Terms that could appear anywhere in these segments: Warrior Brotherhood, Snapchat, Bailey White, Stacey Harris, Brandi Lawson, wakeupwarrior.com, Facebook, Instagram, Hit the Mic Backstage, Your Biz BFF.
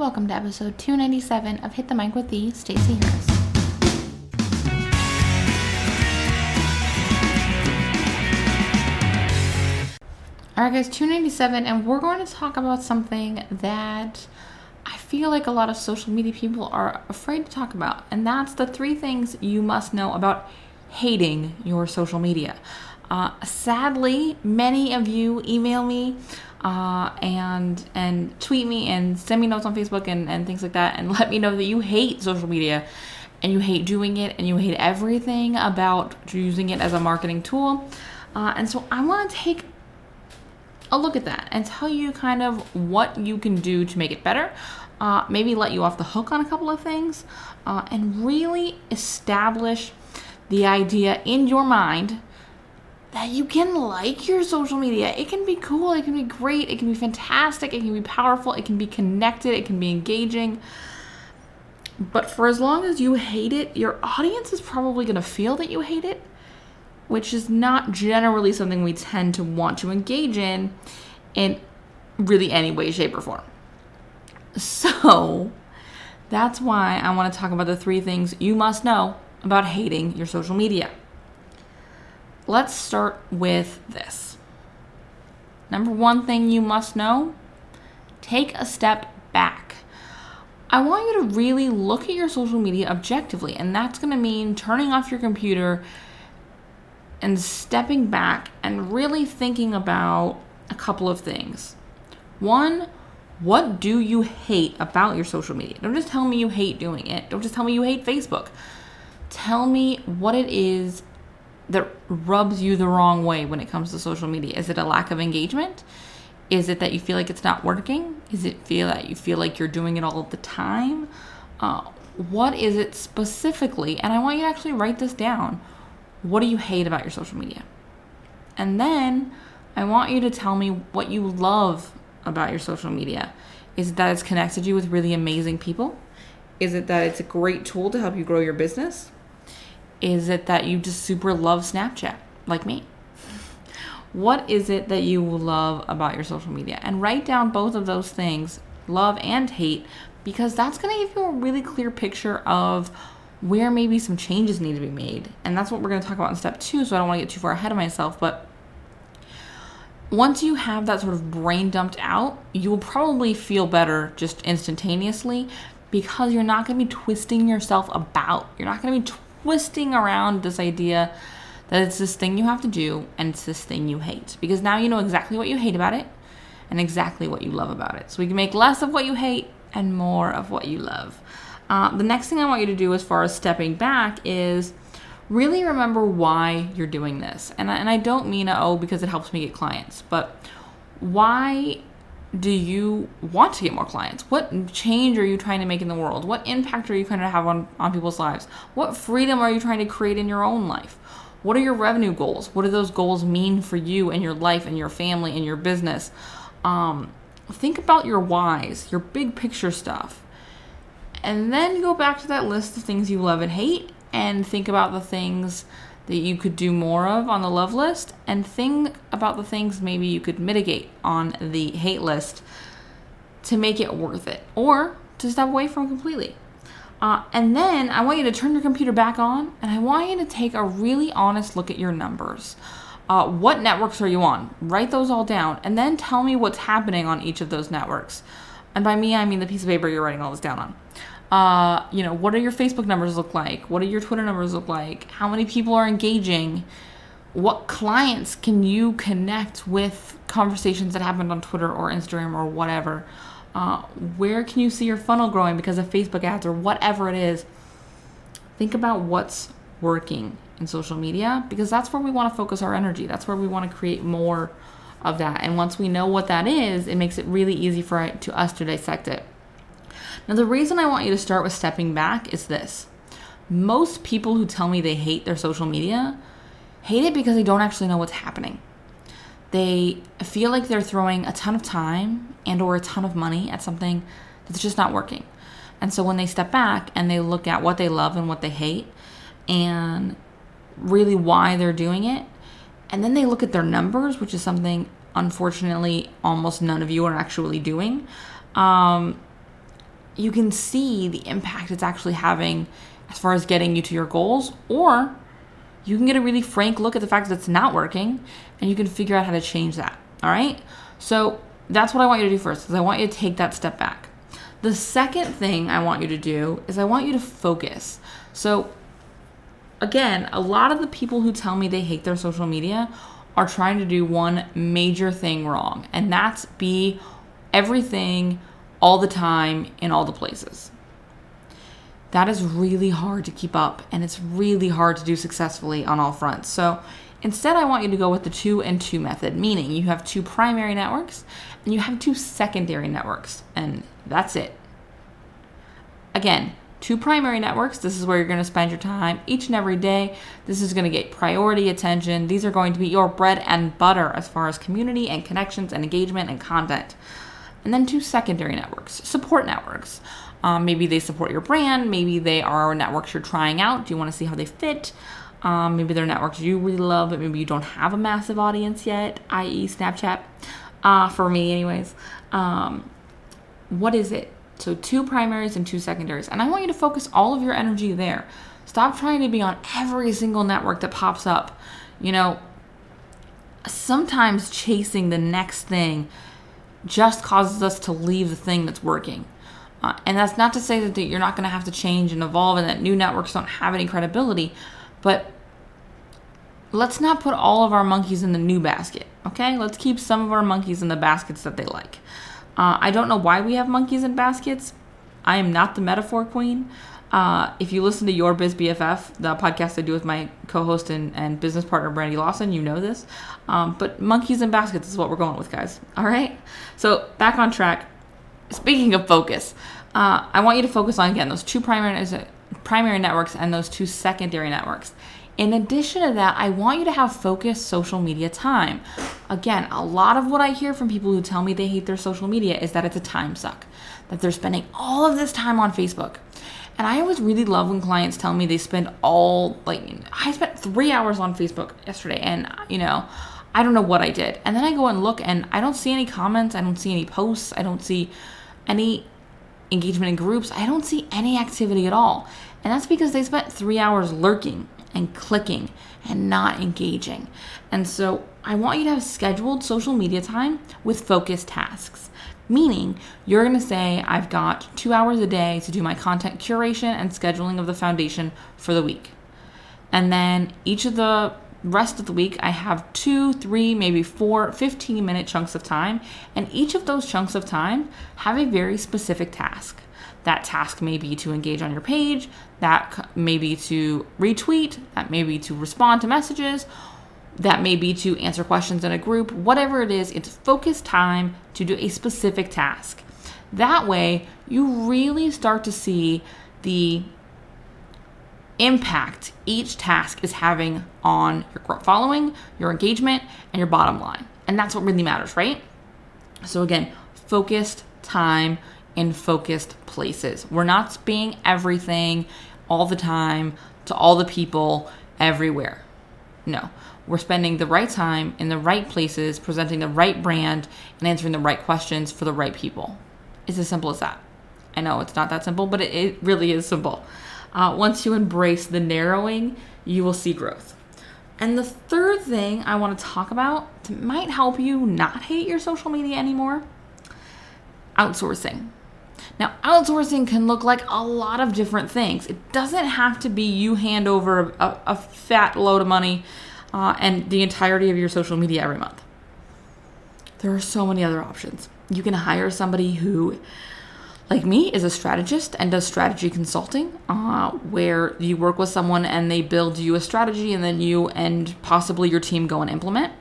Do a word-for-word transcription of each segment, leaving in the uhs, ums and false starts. Welcome to episode two ninety-seven of Hit the Mic with the Stacey Harris. Alright guys, two ninety-seven, and we're going to talk about something that I feel like a lot of social media people are afraid to talk about, and that's the three things you must know about hating your social media. Uh, sadly, many of you email me uh, and and tweet me and send me notes on Facebook and, and things like that, and let me know that you hate social media and you hate doing it and you hate everything about using it as a marketing tool. Uh, and so I want to take a look at that and tell you kind of what you can do to make it better, uh, maybe let you off the hook on a couple of things, uh, and really establish the idea in your mind that you can like your social media. It can be cool, it can be great, it can be fantastic, it can be powerful, it can be connected, it can be engaging. But for as long as you hate it, your audience is probably gonna feel that you hate it, which is not generally something we tend to want to engage in, in really any way, shape, or form. So that's why I wanna talk about the three things you must know about hating your social media. Let's start with this. Number one thing you must know, take a step back. I want you to really look at your social media objectively, and that's going to mean turning off your computer and stepping back and really thinking about a couple of things. One, what do you hate about your social media? Don't just tell me you hate doing it. Don't just tell me you hate Facebook. Tell me what it is that rubs you the wrong way when it comes to social media. Is it a lack of engagement? Is it that you feel like it's not working? Is it feel that you feel like you're doing it all of the time? Uh, what is it specifically? And I want you to actually write this down. What do you hate about your social media? And then I want you to tell me what you love about your social media. Is it that it's connected you with really amazing people? Is it that it's a great tool to help you grow your business? Is it that you just super love Snapchat, like me? What is it that you love about your social media? And write down both of those things, love and hate, because that's going to give you a really clear picture of where maybe some changes need to be made. And that's what we're going to talk about in step two, so I don't want to get too far ahead of myself. But once you have that sort of brain dumped out, you will probably feel better just instantaneously, because you're not going to be twisting yourself about. You're not going to be tw- twisting around this idea that it's this thing you have to do and it's this thing you hate, because now you know exactly what you hate about it and exactly what you love about it. So we can make less of what you hate and more of what you love. Uh, the next thing I want you to do as far as stepping back is really remember why you're doing this. And I, and I don't mean, oh, because it helps me get clients, but why do you want to get more clients? What change are you trying to make in the world? What impact are you trying to have on, on people's lives? What freedom are you trying to create in your own life? What are your revenue goals? What do those goals mean for you and your life and your family and your business? Um, think about your whys, your big picture stuff. And then go back to that list of things you love and hate, and think about the things that you could do more of on the love list, and think about the things maybe you could mitigate on the hate list to make it worth it, or to step away from completely. Uh, and then I want you to turn your computer back on, and I want you to take a really honest look at your numbers. Uh, what networks are you on? Write those all down, and then tell me what's happening on each of those networks. And by me, I mean the piece of paper you're writing all this down on. Uh, you know, what do your Facebook numbers look like? What do your Twitter numbers look like? How many people are engaging? What clients can you connect with conversations that happened on Twitter or Instagram or whatever? Uh, where can you see your funnel growing because of Facebook ads or whatever it is? Think about what's working in social media, because that's where we want to focus our energy. That's where we want to create more of that. And once we know what that is, it makes it really easy for it, to us to dissect it. Now, the reason I want you to start with stepping back is this. Most people who tell me they hate their social media hate it because they don't actually know what's happening. They feel like they're throwing a ton of time and or a ton of money at something that's just not working. And so when they step back and they look at what they love and what they hate and really why they're doing it, and then they look at their numbers, which is something, unfortunately, almost none of you are actually doing, um... you can see the impact it's actually having as far as getting you to your goals, or you can get a really frank look at the fact that it's not working and you can figure out how to change that, all right? So that's what I want you to do first, because I want you to take that step back. The second thing I want you to do is I want you to focus. So again, a lot of the people who tell me they hate their social media are trying to do one major thing wrong, and that's be everything all the time in all the places. That is really hard to keep up, and it's really hard to do successfully on all fronts. So instead, I want you to go with the two and two method, meaning you have two primary networks and you have two secondary networks, and that's it. Again, two primary networks. This is where you're going to spend your time each and every day. This is going to get priority attention. These are going to be your bread and butter as far as community and connections and engagement and content. And then two secondary networks, support networks. Um, maybe they support your brand. Maybe they are networks you're trying out. Do you want to see how they fit? Um, maybe they're networks you really love, but maybe you don't have a massive audience yet, that is. Snapchat, uh, for me anyways. Um, what is it? So two primaries and two secondaries. And I want you to focus all of your energy there. Stop trying to be on every single network that pops up. You know, sometimes chasing the next thing just causes us to leave the thing that's working. Uh, and that's not to say that you're not going to have to change and evolve and that new networks don't have any credibility, but let's not put all of our monkeys in the new basket, okay? Let's keep some of our monkeys in the baskets that they like. Uh, I don't know why we have monkeys in baskets. I am not the metaphor queen. Uh, if you listen to Your Biz B F F, the podcast I do with my co-host and, and business partner, Brandi Lawson, you know this. Um, but monkeys in baskets is what we're going with, guys. All right? So back on track. Speaking of focus, uh, I want you to focus on, again, those two primary, primary networks and those two secondary networks. In addition to that, I want you to have focused social media time. Again, a lot of what I hear from people who tell me they hate their social media is that it's a time suck, that they're spending all of this time on Facebook. And I always really love when clients tell me they spend all, like, I spent three hours on Facebook yesterday and, you know, I don't know what I did. And then I go and look and I don't see any comments. I don't see any posts. I don't see any engagement in groups. I don't see any activity at all. And that's because they spent three hours lurking and clicking and not engaging. And so I want you to have scheduled social media time with focused tasks, meaning you're going to say, I've got two hours a day to do my content curation and scheduling of the foundation for the week. And then each of the rest of the week, I have two, three, maybe four fifteen minute chunks of time. And each of those chunks of time have a very specific task. That task may be to engage on your page, that may be to retweet, that may be to respond to messages, that may be to answer questions in a group, whatever it is, it's focused time to do a specific task. That way, you really start to see the impact each task is having on your following, your engagement, and your bottom line. And that's what really matters, right? So again, focused time in focused places. We're not being everything all the time to all the people everywhere. No, we're spending the right time in the right places, presenting the right brand, and answering the right questions for the right people. It's as simple as that. I know it's not that simple, but it, it really is simple. Uh, once you embrace the narrowing, you will see growth. And the third thing I want to talk about that might help you not hate your social media anymore, outsourcing. Now, outsourcing can look like a lot of different things. It doesn't have to be you hand over a, a fat load of money uh, and the entirety of your social media every month. There are so many other options. You can hire somebody who, like me, is a strategist and does strategy consulting, uh, where you work with someone and they build you a strategy and then you and possibly your team go and implement.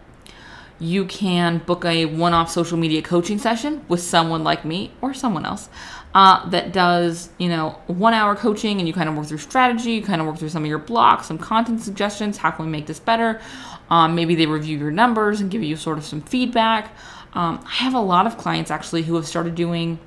You can book a one-off social media coaching session with someone like me or someone else uh, that does, you know, one-hour coaching, and you kind of work through strategy, you kind of work through some of your blocks, some content suggestions, how can we make this better? Um, maybe they review your numbers and give you sort of some feedback. Um, I have a lot of clients actually who have started doing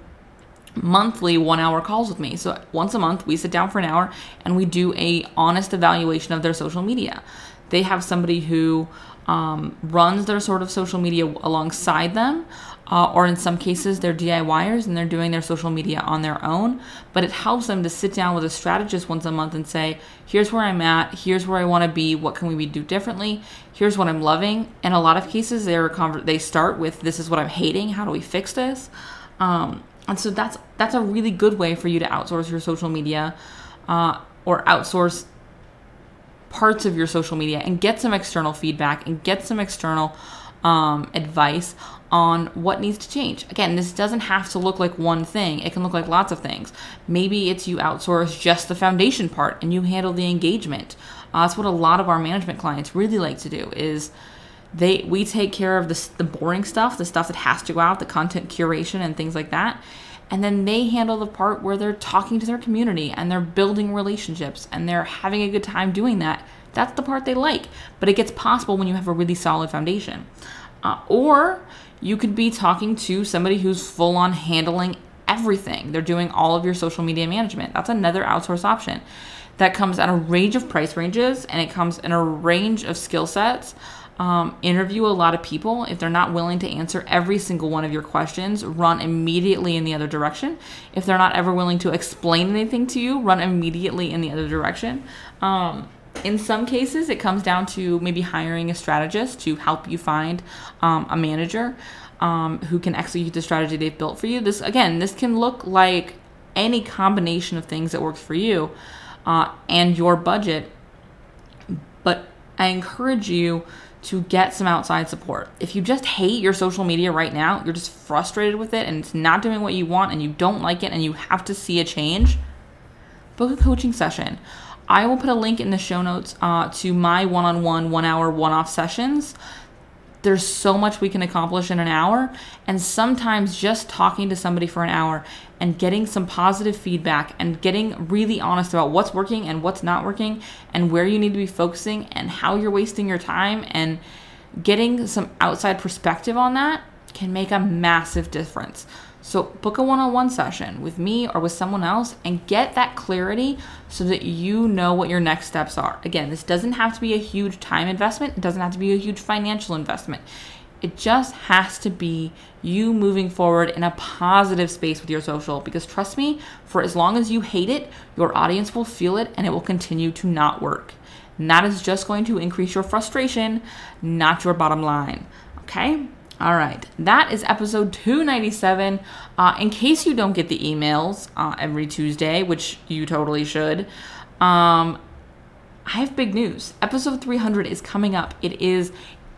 monthly one-hour calls with me. So once a month, we sit down for an hour and we do a honest evaluation of their social media. They have somebody who um, runs their sort of social media alongside them, uh, or in some cases they're D I Y ers and they're doing their social media on their own, but it helps them to sit down with a strategist once a month and say, here's where I'm at, here's where I want to be, what can we do differently, here's what I'm loving. In a lot of cases, they're conver- they start with, this is what I'm hating, how do we fix this? Um, and so that's that's a really good way for you to outsource your social media uh, or outsource parts of your social media and get some external feedback and get some external um, advice on what needs to change. Again, this doesn't have to look like one thing. It can look like lots of things. Maybe it's you outsource just the foundation part and you handle the engagement. Uh, that's what a lot of our management clients really like to do, is they we take care of the, the boring stuff, the stuff that has to go out, the content curation and things like that. And then they handle the part where they're talking to their community and they're building relationships and they're having a good time doing that. That's the part they like. But it gets possible when you have a really solid foundation. Uh, or you could be talking to somebody who's full on handling everything. They're doing all of your social media management. That's another outsource option. That comes at a range of price ranges and it comes in a range of skill sets. Um, interview a lot of people. If they're not willing to answer every single one of your questions, run immediately in the other direction. If they're not ever willing to explain anything to you, run immediately in the other direction. Um, in some cases, it comes down to maybe hiring a strategist to help you find um, a manager um, who can execute the strategy they've built for you. This, again, this can look like any combination of things that works for you uh, and your budget, but I encourage you to get some outside support. If you just hate your social media right now, you're just frustrated with it and it's not doing what you want and you don't like it and you have to see a change, book a coaching session. I will put a link in the show notes uh, to my one-on-one, one-hour, one-off sessions. There's so much we can accomplish in an hour, and sometimes just talking to somebody for an hour and getting some positive feedback and getting really honest about what's working and what's not working and where you need to be focusing and how you're wasting your time and getting some outside perspective on that can make a massive difference. So book a one-on-one session with me or with someone else and get that clarity so that you know what your next steps are. Again, this doesn't have to be a huge time investment. It doesn't have to be a huge financial investment. It just has to be you moving forward in a positive space with your social, because trust me, for as long as you hate it, your audience will feel it and it will continue to not work. And that is just going to increase your frustration, not your bottom line. Okay? All right, that is episode two ninety-seven. Uh, in case you don't get the emails uh, every Tuesday, which you totally should, um, I have big news. Episode three hundred is coming up. It is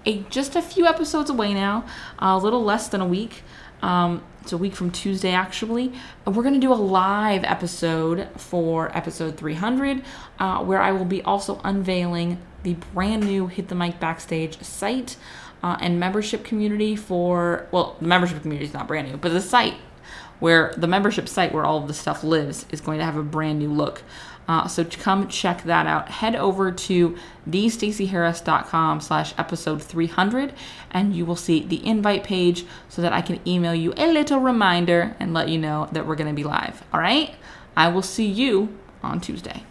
a, just a few episodes away now, a little less than a week. Um, it's a week from Tuesday, actually. We're going to do a live episode for episode three hundred, uh, where I will be also unveiling the brand new Hit the Mic Backstage site. Uh, and membership community for, well, the membership community is not brand new, but the site where, the membership site where all of the stuff lives is going to have a brand new look. Uh, so come check that out. Head over to thestaceyharris.com slash episode 300 and you will see the invite page so that I can email you a little reminder and let you know that we're going to be live. All right. I will see you on Tuesday.